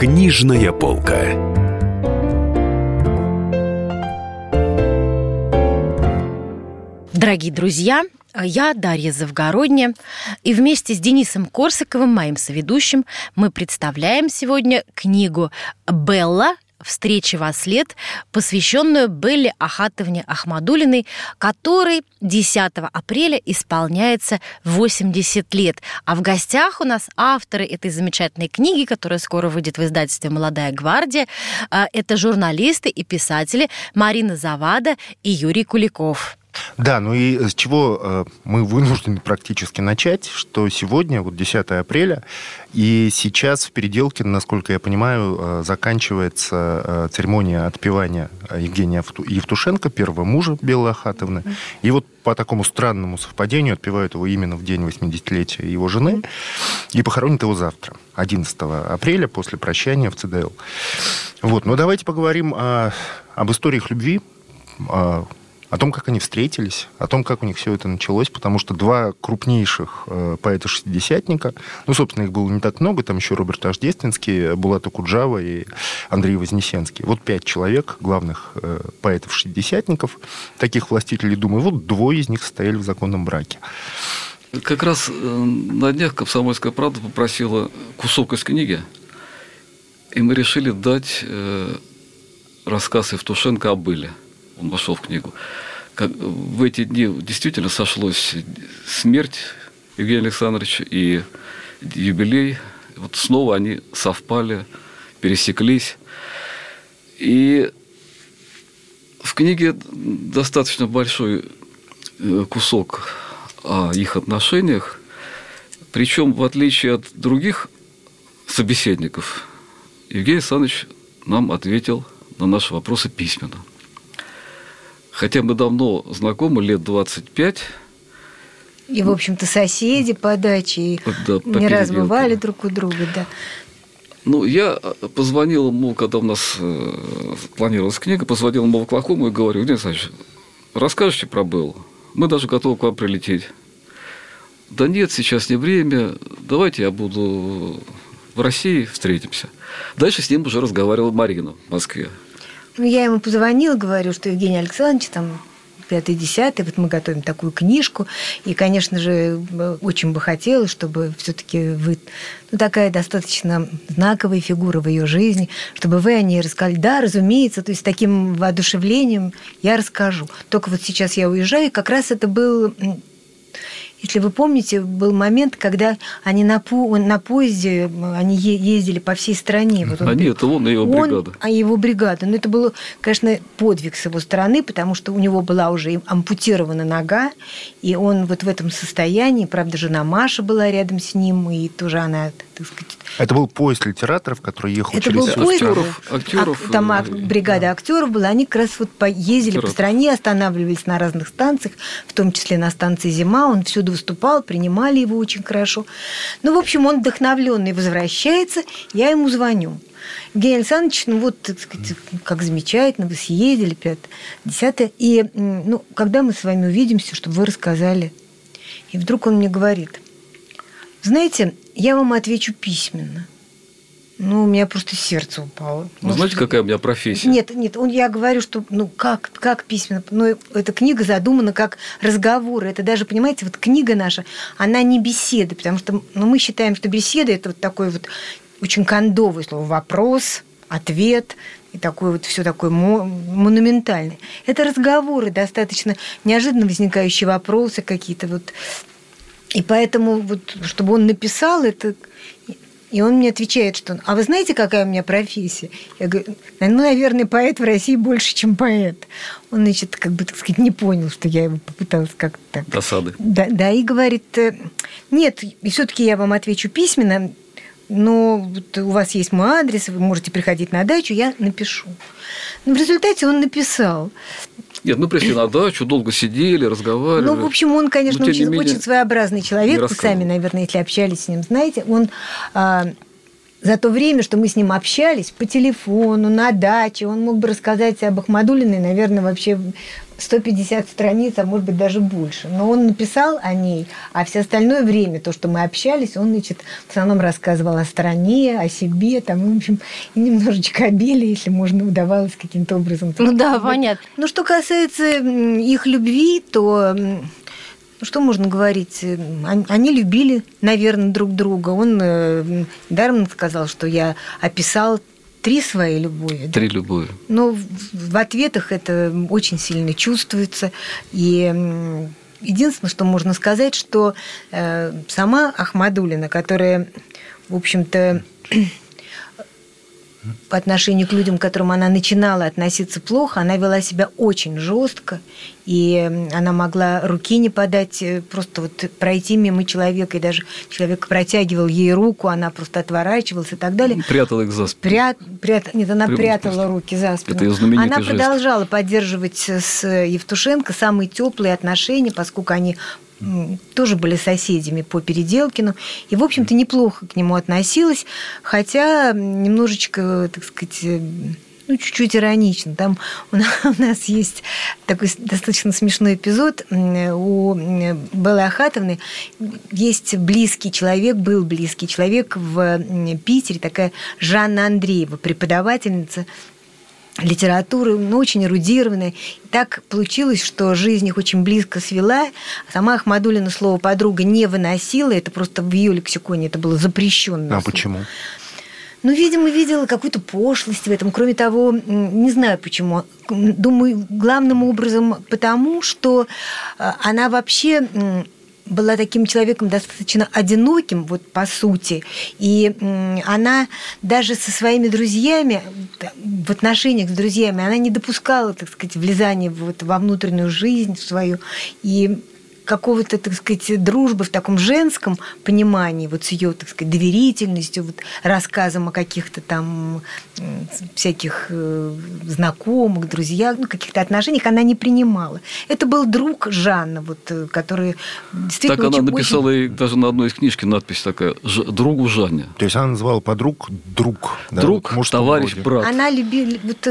Книжная полка. Дорогие друзья, я Дарья Завгородняя, и вместе с Денисом Корсаковым, моим соведущим, мы представляем сегодня книгу «Белла. Встречи во след», посвященную Белле Ахатовне Ахмадулиной, которой 10 апреля исполняется 80 лет. А в гостях у нас авторы этой замечательной книги, которая скоро выйдет в издательстве «Молодая гвардия». Это журналисты и писатели Марина Завада и Юрий Куликов. Да, ну и с чего мы вынуждены практически начать, что сегодня, вот 10 апреля, и сейчас в Переделке, насколько я понимаю, заканчивается церемония отпевания Евгения Евтушенко, первого мужа Беллы Ахатовны. И вот по такому странному совпадению отпевают его именно в день 80-летия его жены и похоронят его завтра, 11 апреля, после прощания в ЦДЛ. Вот, но давайте поговорим об историях любви, о том, как они встретились, о том, как у них все это началось, потому что два крупнейших поэта-шестидесятника, ну, собственно, их было не так много, там еще Роберт Рождественский, Булат Окуджава и Андрей Вознесенский. Вот 5 человек, главных поэтов-шестидесятников, таких властителей Думы, вот двое из них стояли в законном браке. Как раз на днях «Комсомольская правда» попросила кусок из книги, и мы решили дать рассказ Евтушенко о Белле. Он вошел в книгу. В эти дни действительно сошлось смерть Евгения Александровича и юбилей. Вот снова они совпали, пересеклись. И в книге достаточно большой кусок о их отношениях. Причем, в отличие от других собеседников, Евгений Александрович нам ответил на наши вопросы письменно. Хотя мы давно знакомы, лет 25. И, в общем-то, соседи по даче, и да, не раз бывали друг у друга. Да. Ну, я позвонил ему, когда у нас планировалась книга, позвонил ему в Оклахому и говорю: Евгений Александрович, расскажете про Беллу? Мы даже готовы к вам прилететь. Да нет, сейчас не время, давайте я буду в России, встретимся. Дальше с ним уже разговаривала Марина в Москве. Ну, я ему позвонила, говорю, что Евгений Александрович там 5-10, вот мы готовим такую книжку, и, конечно же, очень бы хотелось, чтобы все-таки вы, ну, такая достаточно знаковая фигура в ее жизни, чтобы вы о ней рассказали. Да, разумеется, то есть с таким воодушевлением я расскажу. Только вот сейчас я уезжаю, и как раз это был... Если вы помните, был момент, когда они на поезде они ездили по всей стране. Вот он, это он и его бригада. А его бригада. Но это был, конечно, подвиг с его стороны, потому что у него была уже ампутирована нога, и он вот в этом состоянии. Правда, жена Маша была рядом с ним, и тоже она, так сказать... Это был поезд литераторов, который ехал это через... Это был поезд актеров. Там бригада актеров была. Они как раз вот ездили по стране, останавливались на разных станциях, в том числе на станции «Зима». Он всюду выступал, принимали его очень хорошо. Ну, в общем, он вдохновленный возвращается, я ему звоню. Евгений Александрович, ну вот, так сказать, как замечательно, вы съездили, 5-10. И, ну, когда мы с вами увидимся, чтобы вы рассказали. И вдруг он мне говорит: знаете, я вам отвечу письменно. Ну, у меня просто сердце упало. Вы знаете, какая у меня профессия? Нет, я говорю, что, ну, как письменно? Ну, эта книга задумана как разговоры. Это даже, понимаете, вот книга наша, она не беседа, потому что, ну, мы считаем, что беседа – это вот такое вот очень кондовое слово «вопрос», «ответ». И такое вот все такое монументальное. Это разговоры, достаточно неожиданно возникающие вопросы какие-то вот. И поэтому вот, чтобы он написал это... И он мне отвечает, что: а вы знаете, какая у меня профессия? Я говорю: ну, наверное, поэт в России больше, чем поэт. Он, значит, как бы, так сказать, не понял, что я его попыталась как-то так... Досады. Да, и говорит: нет, и все-таки я вам отвечу письменно, но вот у вас есть мой адрес, вы можете приходить на дачу, я напишу. Но в результате он написал. Нет, мы пришли на дачу, долго сидели, разговаривали. Ну, в общем, он, конечно, очень своеобразный человек. Вы сами, наверное, если общались с ним, знаете, он за то время, что мы с ним общались по телефону, на даче, он мог бы рассказать об Ахмадулиной, наверное, вообще 150 страниц, а может быть, даже больше. Но он написал о ней, а все остальное время, то, что мы общались, он, значит, в основном рассказывал о стране, о себе, там, в общем, и немножечко о Белле, если можно, удавалось каким-то образом. Ну да, понятно. Но что касается их любви, то... Ну, что можно говорить? Они любили, наверное, друг друга. Он, Дарман, сказал, что я описал 3 свои любови. 3 любови. Но в ответах это очень сильно чувствуется. И единственное, что можно сказать, что сама Ахмадулина, которая, в общем-то, по отношению к людям, к которым она начинала относиться плохо, она вела себя очень жестко, и она могла руки не подать, просто вот пройти мимо человека, и даже человек протягивал ей руку, она просто отворачивалась и так далее. Прятала их за спину. Нет, она прятала руки за спину. Это её знаменитый жест. Она продолжала поддерживать с Евтушенко самые теплые отношения, поскольку они тоже были соседями по Переделкину, и, в общем-то, неплохо к нему относилась, хотя немножечко, так сказать, ну, чуть-чуть иронично. Там у нас есть такой достаточно смешной эпизод. У Беллы Ахатовны есть близкий человек, был близкий человек в Питере, такая Жанна Андреева, преподавательница литературы, но очень эрудированная. И так получилось, что жизнь их очень близко свела. Сама Ахмадулина слово «подруга» не выносила. Это просто в ее лексиконе это было запрещенное. А слово. Почему? Ну, видимо, видела какую-то пошлость в этом. Кроме того, не знаю почему. Думаю, главным образом потому, что она вообще... была таким человеком достаточно одиноким, вот по сути, и она даже со своими друзьями, в отношениях с друзьями, она не допускала, так сказать, влезания вот во внутреннюю жизнь свою, и какого-то, так сказать, дружбы в таком женском понимании, вот с ее, так сказать, доверительностью, вот рассказом о каких-то там всяких знакомых, друзьях, ну, каких-то отношениях она не принимала. Это был друг Жанна, вот, который действительно... Так она написала очень... и даже на одной из книжки надпись такая «Другу Жанне». То есть она называла подруг «друг». Да, друг, вот, товарищ, вроде. Брат. Она любила... Вот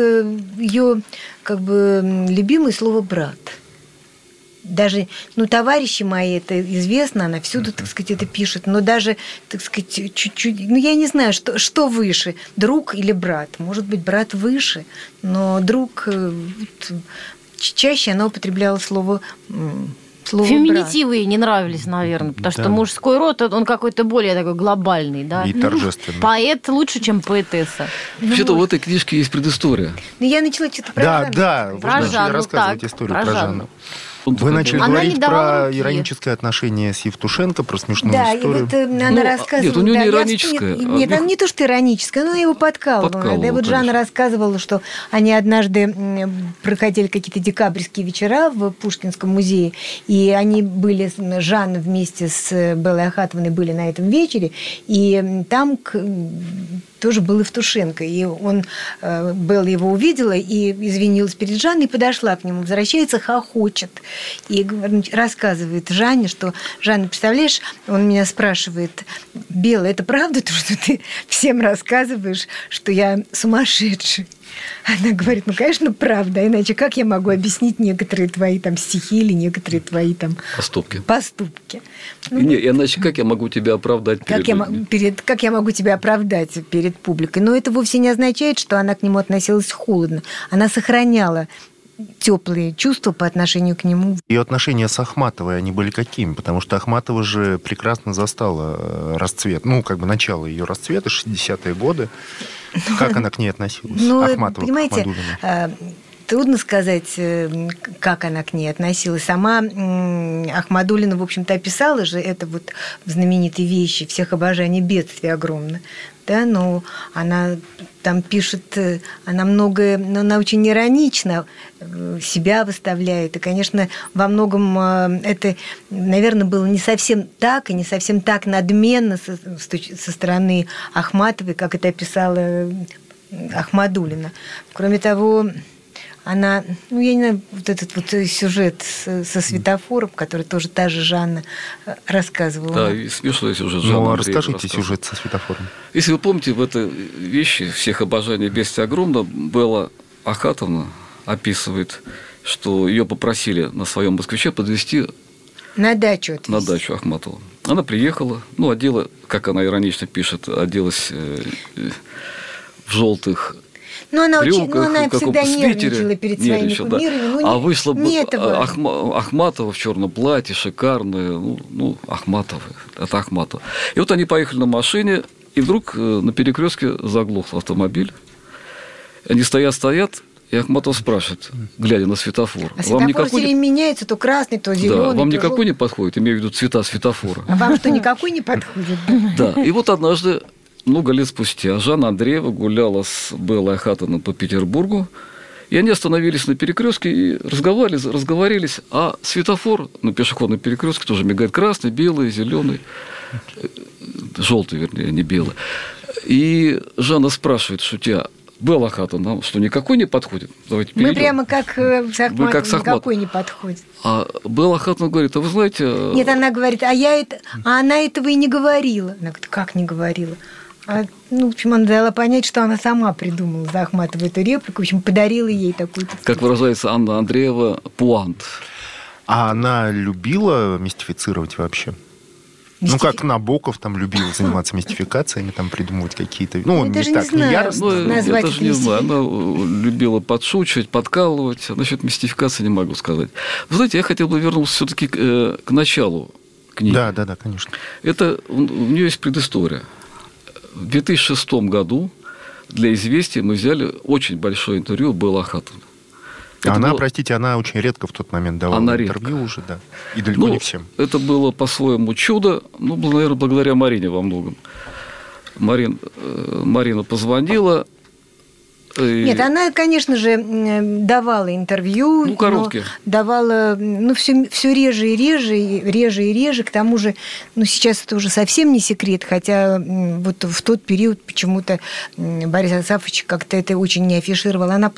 ее как бы любимое слово «брат». Даже, ну, товарищи мои, это известно, она всюду, так сказать, это пишет, но даже, так сказать, чуть-чуть, ну, я не знаю, что выше, друг или брат. Может быть, брат выше, но друг, вот, чаще она употребляла слово «феминитивы» брат. Ей не нравились, наверное, потому что мужской род, он какой-то более такой глобальный. Да? И торжественный. Поэт лучше, чем поэтесса. Вообще-то в этой книжке есть предыстория. Ну, я начала что-то про Жанну. Да, вы начали рассказывать историю про Жанну. Вы начали говорить про ироническое отношение с Евтушенко, про смешную историю. Да, и вот она рассказывала... Нет, у нее не ироническое. Нет, она не то, что ироническое, она его подкалывала. Да, и вот Жанна рассказывала, что они однажды проходили какие-то декабрьские вечера в Пушкинском музее, и они были, Жанна вместе с Беллой Ахатовной были на этом вечере, и там тоже был Евтушенко. И он, Белла его увидела и извинилась перед Жанной, и подошла к нему, возвращается, хохочет. И рассказывает Жанне, что Жанна, представляешь, он меня спрашивает: Белла, это правда то, что ты всем рассказываешь, что я сумасшедший? Она говорит: ну, конечно, правда, иначе как я могу объяснить некоторые твои там стихи или некоторые твои там поступки? Ну, не, иначе как я могу тебя оправдать как я могу тебя оправдать перед публикой? Но это вовсе не означает, что она к нему относилась холодно. Она сохраняла теплые чувства по отношению к нему. Ее отношения с Ахматовой, они были какими? Потому что Ахматова же прекрасно застала расцвет, ну, как бы начало ее расцвета, 60-е годы. Как она к ней относилась? Ахматова, понимаете, трудно сказать, как она к ней относилась. Сама Ахмадулина, в общем-то, описала же это вот в знаменитой вещи «Всех обожаний бедствий огромно». Да, но она там пишет, она многое, но она очень иронично себя выставляет. И, конечно, во многом это, наверное, было не совсем так, и не совсем так надменно со стороны Ахматовой, как это описала Ахмадулина. Кроме того... она, ну, я не знаю, вот этот вот сюжет со светофором, который тоже та же Жанна рассказывала. Да, смешной сюжет Жанна. Ну, а расскажите сюжет со светофором. Если вы помните, в этой вещи «Всех обожание бестия огромно» Белла Ахмадулина описывает, что ее попросили на своем москвиче подвезти на дачу Ахматова. Она приехала, ну, одела, как она иронично пишет, оделась в желтых брюках. Ну, она всегда нервничала перед своими кумирами. Ну, а вышла Ахматова в черном платье, шикарная. Ну, Ахматова. Это Ахматова. И вот они поехали на машине, и вдруг на перекрестке заглох автомобиль. Они стоят, и Ахматов спрашивает, глядя на светофор. А светофор никакой... меняется, то красный, то зеленый. Да, вам никакой не подходит, имею в виду цвета светофора. А вам что, никакой не подходит? Да, и вот однажды, много лет спустя, Жанна Андреева гуляла с Беллой Ахмадулиной по Петербургу, и они остановились на перекрестке и разговорились, а светофор на пешеходном перекрестке тоже мигает красный, белый, зеленый, желтый, вернее, не белый. И Жанна спрашивает, шутя, Белла Ахмадулина, нам что, никакой не подходит? Давайте перейдем. Мы прямо как с Ахматовым, никакой не подходит. А Белла Ахмадулина говорит, а вы знаете... Нет, она говорит, она этого и не говорила. Она говорит, как не говорила? В общем, она дала понять, что она сама придумала за Ахматову эту реплику, в общем, подарила ей такую... Как выражается Анна Андреева, пуант. А она любила мистифицировать вообще? Ну, как Набоков там любил заниматься мистификациями, там придумывать какие-то... Ну, он даже не так неяростно. Я даже не знаю. Она любила подшучивать, подкалывать. Насчет мистификации не могу сказать. Вы знаете, я хотел бы вернуться все-таки к началу книги. Да, конечно. У нее есть предыстория. В 2006 году для «Известия» мы взяли очень большое интервью Беллы Ахмадулиной. Она очень редко в тот момент давала интервью уже, да. И далеко не всем. Это было по-своему чудо, наверное, благодаря Марине во многом. Марина позвонила. Нет, она, конечно же, давала интервью. Ну, короткие. Давала, все реже и реже. К тому же, сейчас это уже совсем не секрет, хотя вот в тот период почему-то Борис Асафович как-то это очень не афишировал. Она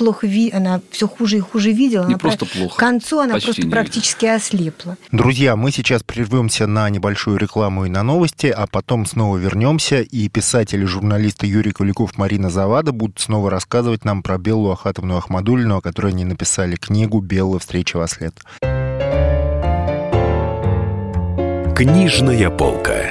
все хуже и хуже видела. Не просто плохо. К концу она просто практически ослепла. Друзья, мы сейчас прервемся на небольшую рекламу и на новости, а потом снова вернемся, и писатель и журналисты Юрий Куликов, Марина Завада будут снова рассказывать нам про Беллу Ахмадулину, о которой они написали книгу «Белла. Встреча вас лет». Книжная полка.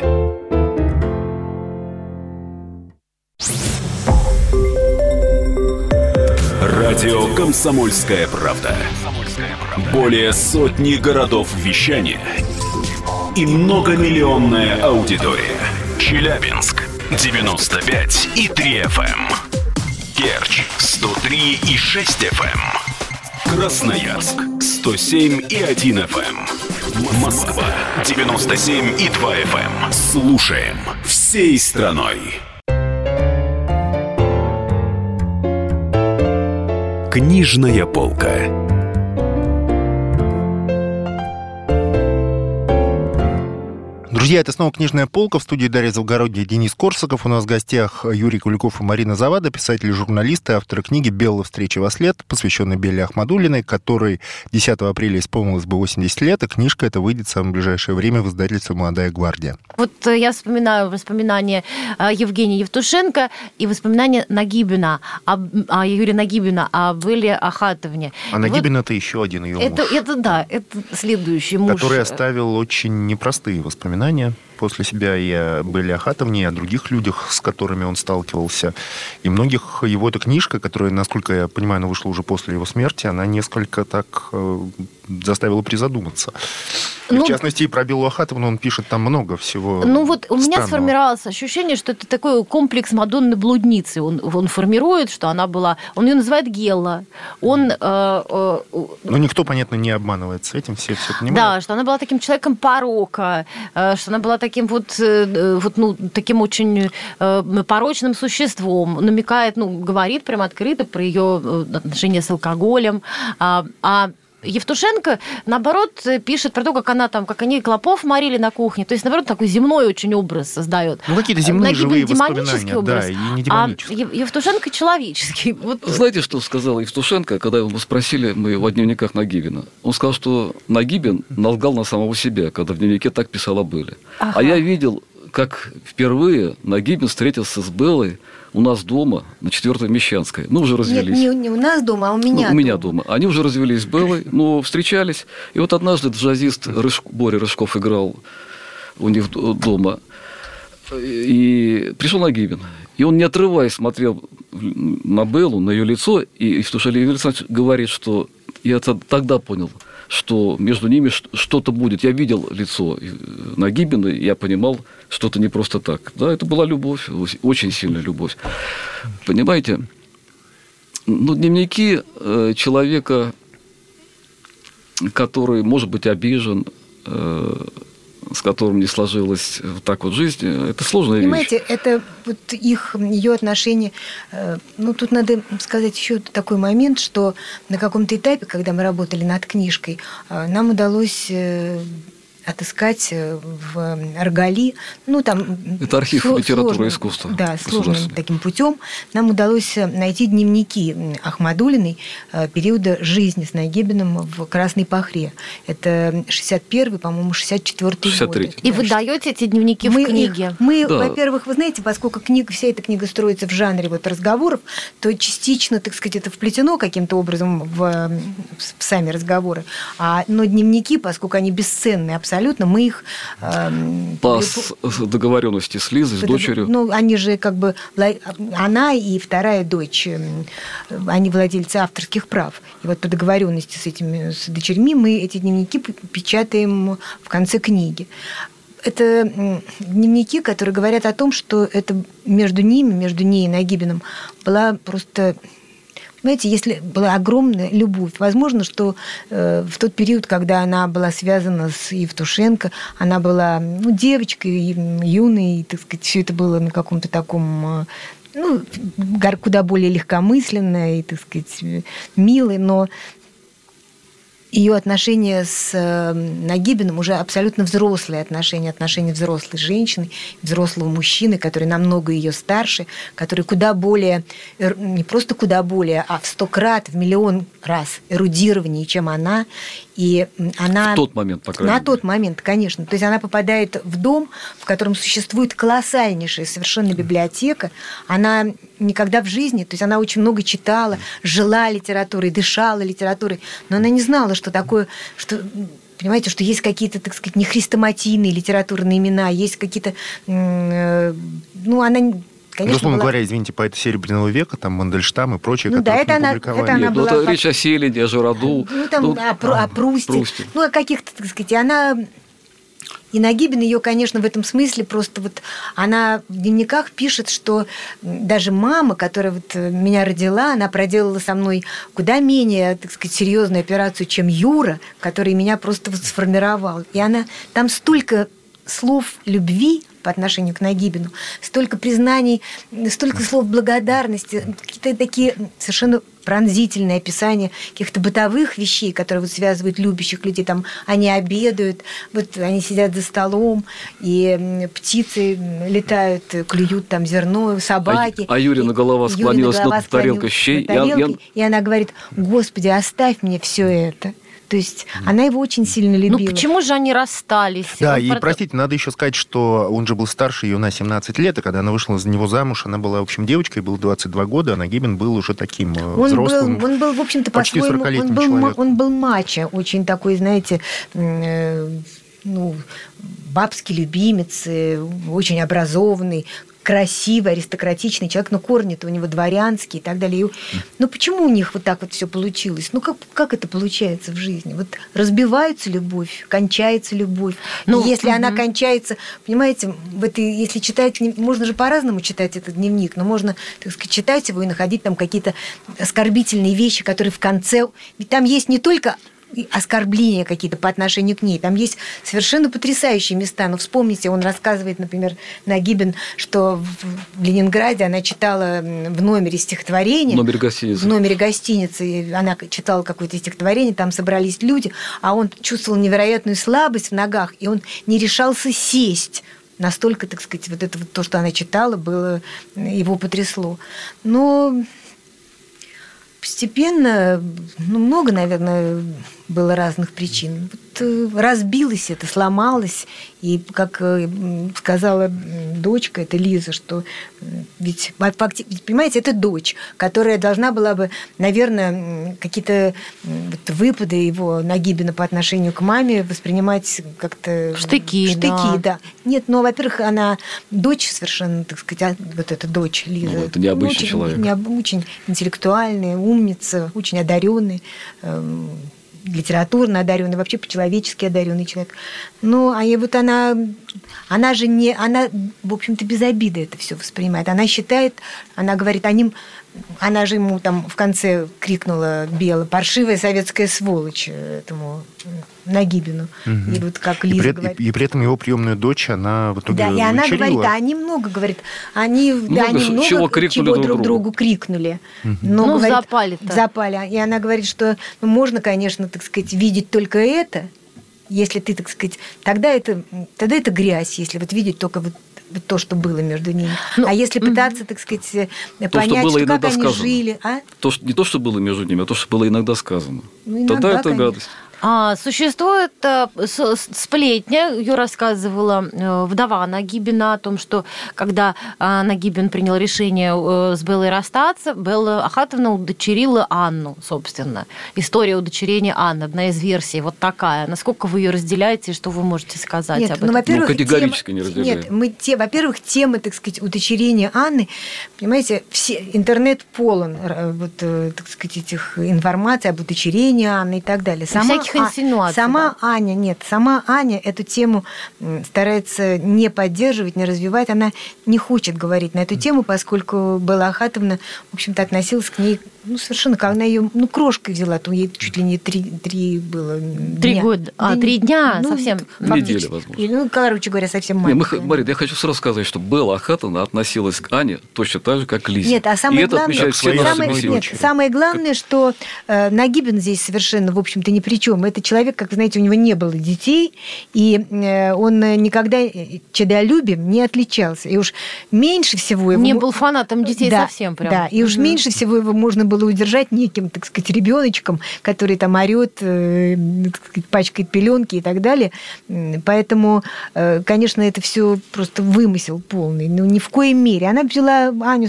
Радио «Комсомольская правда». Более сотни городов вещания и многомиллионная аудитория. Челябинск 95.3 FM. Керчь 103.6 FM. Красноярск 107.1 FM. Москва 97.2 FM. Слушаем всей страной. Книжная полка. Друзья, это снова «Книжная полка». В студии Дарья Завгородняя и Денис Корсаков. У нас в гостях Юрий Куликов и Марина Завада, писатели, журналисты, авторы книги «Белла. Встреча вас лет», посвященной Белле Ахмадулиной, которой 10 апреля исполнилось бы 80 лет, и книжка эта выйдет в самое ближайшее время в издательстве «Молодая гвардия». Вот я вспоминаю воспоминания Евгения Евтушенко и воспоминания Нагибина, Юрия Нагибина о Белле Ахмадулиной. Нагибин – это еще один ее муж. Это следующий муж. Который оставил очень непростые воспоминания после себя и о Белле Ахмадулиной, и о других людях, с которыми он сталкивался. И многих его эта книжка, которая, насколько я понимаю, она вышла уже после его смерти, она несколько так заставила призадуматься. В частности, и про Беллу Ахмадулину он пишет там много всего у меня странного. Сформировалось ощущение, что это такой комплекс Мадонны-блудницы. Он формирует, что она была... Он ее называет Гелла. Никто, понятно, не обманывает с этим, все понимают. Да, что она была таким человеком порока, что она была таким таким очень порочным существом. Намекает, говорит прям открыто про ее отношения с алкоголем. Евтушенко, наоборот, пишет про то, как она там, как они клопов морили на кухне. То есть, наоборот, такой земной очень образ создает. Ну, какие-то земные живые воспоминания. Образ, да, и не демонический. А Евтушенко человеческий. Вот. Знаете, что сказал Евтушенко, когда его спросили мы в дневниках Нагибина? Он сказал, что Нагибин налгал на самого себя, когда в дневнике так писала были. Ага. А я видел, как впервые Нагибин встретился с Беллой у нас дома на 4-й Мещанской. Мы уже развелись. Нет, не у нас дома, а у меня дома. У меня дома. Они уже развелись с Беллой, но встречались. И вот однажды джазист Боря Рыжков играл у них дома. И пришел Нагибин. И он, не отрываясь, смотрел на Беллу, на ее лицо. И Евтушенко Юрий Александрович говорит, что я тогда понял, что между ними что-то будет. Я видел лицо Нагибина, и я понимал, что-то не просто так. Да, это была любовь, очень сильная любовь. Понимаете? Ну, дневники человека, который, может быть, обижен, с которым не сложилась вот так вот жизнь, это сложная вещь. Понимаете, это вот ее отношение... Ну, тут надо сказать еще такой момент, что на каком-то этапе, когда мы работали над книжкой, нам удалось отыскать в Аргали... Ну, там это архив литературы и искусства. Да, сложным таким путем. Нам удалось найти дневники Ахмадулиной периода жизни с Нагибиным в Красной Пахре. Это 61-й, по-моему, 64-й год. И да, вы даете эти дневники в книге? Да. Во-первых, вы знаете, поскольку вся эта книга строится в жанре вот разговоров, то частично, так сказать, это вплетено каким-то образом в сами разговоры. Но дневники, поскольку они бесценные абсолютно, мы их... По договоренности с Лизой, с дочерью. Ну, они же как бы... Она и вторая дочь, они владельцы авторских прав. И вот по договоренности с дочерьми мы эти дневники печатаем в конце книги. Это дневники, которые говорят о том, что это между ними, между ней и Нагибиным была просто... Понимаете, если была огромная любовь, возможно, что в тот период, когда она была связана с Евтушенко, она была девочкой, юной, и, так сказать, все это было на каком-то таком, куда более легкомысленное и, так сказать, милое, но ее отношения с Нагибиным уже абсолютно взрослые отношения взрослой женщины, взрослого мужчины, который намного ее старше, который куда более, не просто куда более, а в 100 крат, в миллион раз эрудированнее, чем она. И она... В тот момент, по крайней мере. На тот момент, конечно. То есть она попадает в дом, в котором существует колоссальнейшая совершенно библиотека. Она никогда в жизни... То есть она очень много читала, жила литературой, дышала литературой, но она не знала, что такое... Что, понимаете, что есть какие-то, так сказать, нехрестоматийные литературные имена, есть какие-то... она... Конечно, говоря, извините, поэты Серебряного века, там Мандельштам и прочее, которые не публиковали. Это речь о Селине, о Жираду. О Прусте. О каких-то, так сказать, она... И Нагибин ее, конечно, в этом смысле просто вот... Она в дневниках пишет, что даже мама, которая вот меня родила, она проделала со мной куда менее, так сказать, серьезную операцию, чем Юра, который меня просто вот сформировал. И она... Там столько слов любви по отношению к Нагибину, столько признаний, столько слов благодарности, какие-то такие совершенно пронзительные описания каких-то бытовых вещей, которые вот связывают любящих людей. Там они обедают, вот они сидят за столом, и птицы летают, клюют там зерно, собаки. А Юрина голова склонилась над тарелкой щей. И она говорит: «Господи, оставь мне все это». То есть она его очень сильно любила. Ну почему же они расстались? Да, и простите, надо еще сказать, что он же был старше ее на 17 лет, и когда она вышла за него замуж, она была, в общем, девочкой, было 22 года, а Нагибин был уже таким взрослым, почти 40-летним человеком. Он был, в общем-то, по-своему, он был мачо, очень такой, знаете, бабский любимец, очень образованный, красивый, аристократичный человек, но корни-то у него дворянские и так далее. Но почему у них вот так вот все получилось? Как это получается в жизни? Вот разбивается любовь, кончается любовь. Но если она кончается, понимаете, если читать, можно же по-разному читать этот дневник, но можно, так сказать, читать его и находить там какие-то оскорбительные вещи, которые в конце... Ведь там есть не только оскорбления какие-то по отношению к ней. Там есть совершенно потрясающие места. Но вспомните, он рассказывает, например, Нагибин, что в Ленинграде она читала в номере стихотворение. В номере гостиницы. Она читала какое-то стихотворение, там собрались люди, а он чувствовал невероятную слабость в ногах, и он не решался сесть. Настолько, так сказать, вот это вот то, что она читала, было, его потрясло. Но постепенно, много, наверное, было разных причин. Вот разбилось это, сломалось. И, как сказала дочка, это Лиза, что ведь, понимаете, это дочь, которая должна была бы, наверное, какие-то вот выпады его Нагибина по отношению к маме воспринимать как-то... Штыки, да. Нет, ну, во-первых, она дочь совершенно, так сказать, вот эта дочь Лиза. Ну, это необычный человек. Очень интеллектуальный, умница, очень одаренный, литературно одаренный, вообще по-человечески одаренный человек. Ну, а вот она же не... Она, в общем-то, без обиды это все воспринимает. Она считает, она говорит о нем... Она же ему там в конце крикнула Белла: «Паршивая советская сволочь» этому Нагибину. Угу. И вот как Лиза говорит. И при этом его приемная дочь, она в итоге да, и она говорит, а они много, говорит, они много чего друг другу крикнули. Угу. Но, говорит, в запале. И она говорит, что можно, конечно, так сказать, видеть только это, если ты, так сказать, тогда это грязь, если вот видеть только вот то, что было между ними. Ну, а если пытаться, так сказать, понять, что как они жили... А? Не то, что было между ними, а то, что было иногда сказано. Тогда это гадость. Существует сплетня, ее рассказывала вдова Нагибина о том, что когда Нагибин принял решение с Беллой расстаться, Белла Ахатовна удочерила Анну, собственно. История удочерения Анны, одна из версий, вот такая. Насколько вы ее разделяете и что вы можете сказать об этом? Во-первых, категорически не разделяю. Нет, во-первых, темы, так сказать, удочерения Анны, понимаете, интернет полон вот, так сказать, этих информаций об удочерении Анны и так далее. Сама Аня эту тему старается не поддерживать, не развивать. Она не хочет говорить на эту тему, поскольку Белла Ахатовна, в общем-то, относилась к ней совершенно как она ее крошкой взяла, то ей чуть ли не три было дня. 3 года. А, 3 дня совсем. Неделя, возможно. Короче говоря, совсем маленькая. Марина, я хочу сразу сказать, что Белла Ахатовна относилась к Ане точно так же, как к Лизе. Нет, а самое главное, что Нагибин здесь совершенно, в общем-то, ни при чем. Этот человек, как вы знаете, у него не было детей, и он никогда чадолюбием не отличался. И уж меньше всего его... Не был фанатом детей совсем прям. Да, и уж меньше всего его можно было удержать неким, так сказать, ребеночком, который там орет, пачкает пеленки и так далее. Поэтому, конечно, это все просто вымысел полный. Ни в коей мере. Она взяла Аню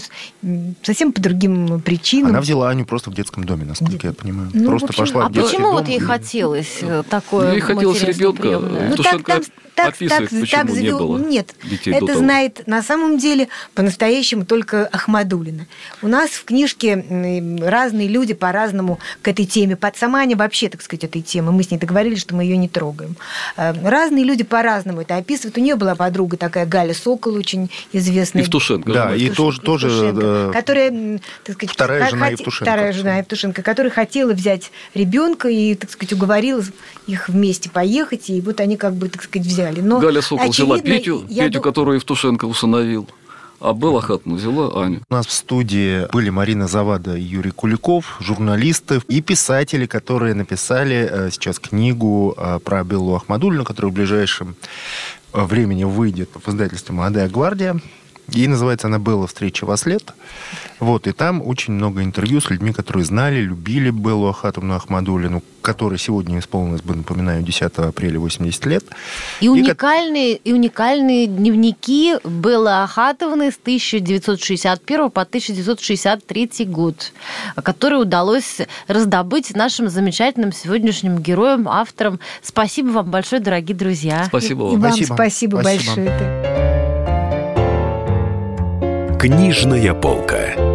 совсем по другим причинам. Она взяла Аню просто в детском доме, насколько я понимаю. Пошла в детский дом. Ей хотелось такое материнство приемное. Нет, это знает на самом деле по-настоящему только Ахмадулина. У нас в книжке разные люди по-разному к этой теме. Сама Аня вообще, так сказать, этой темы. Мы с ней договорились, что мы ее не трогаем. Разные люди по-разному это описывают. У нее была подруга такая Галя Сокол, очень известная. Евтушенко. Да, и тоже... Которая, так сказать, вторая жена Евтушенко, которая хотела взять ребенка и, так сказать, уговорила их вместе поехать. И вот они как бы, так сказать, взяли. Но Галя Сокол взяла Петю, которую Евтушенко усыновил. А Белла Ахатовна взяла Аню. У нас в студии были Марина Завада и Юрий Куликов, журналисты и писатели, которые написали сейчас книгу про Беллу Ахмадулину, которая в ближайшем времени выйдет в издательстве «Молодая гвардия». И называется она «Белла. Встреча вас лет». Вот, и там очень много интервью с людьми, которые знали, любили Беллу Ахатовну Ахмадулину, которой сегодня исполнилось, напоминаю, 10 апреля 80 лет. И уникальные дневники Беллы Ахатовны с 1961 по 1963 год, которые удалось раздобыть нашим замечательным сегодняшним героям, авторам. Спасибо вам большое, дорогие друзья. Спасибо вам. И вам спасибо большое. Книжная полка.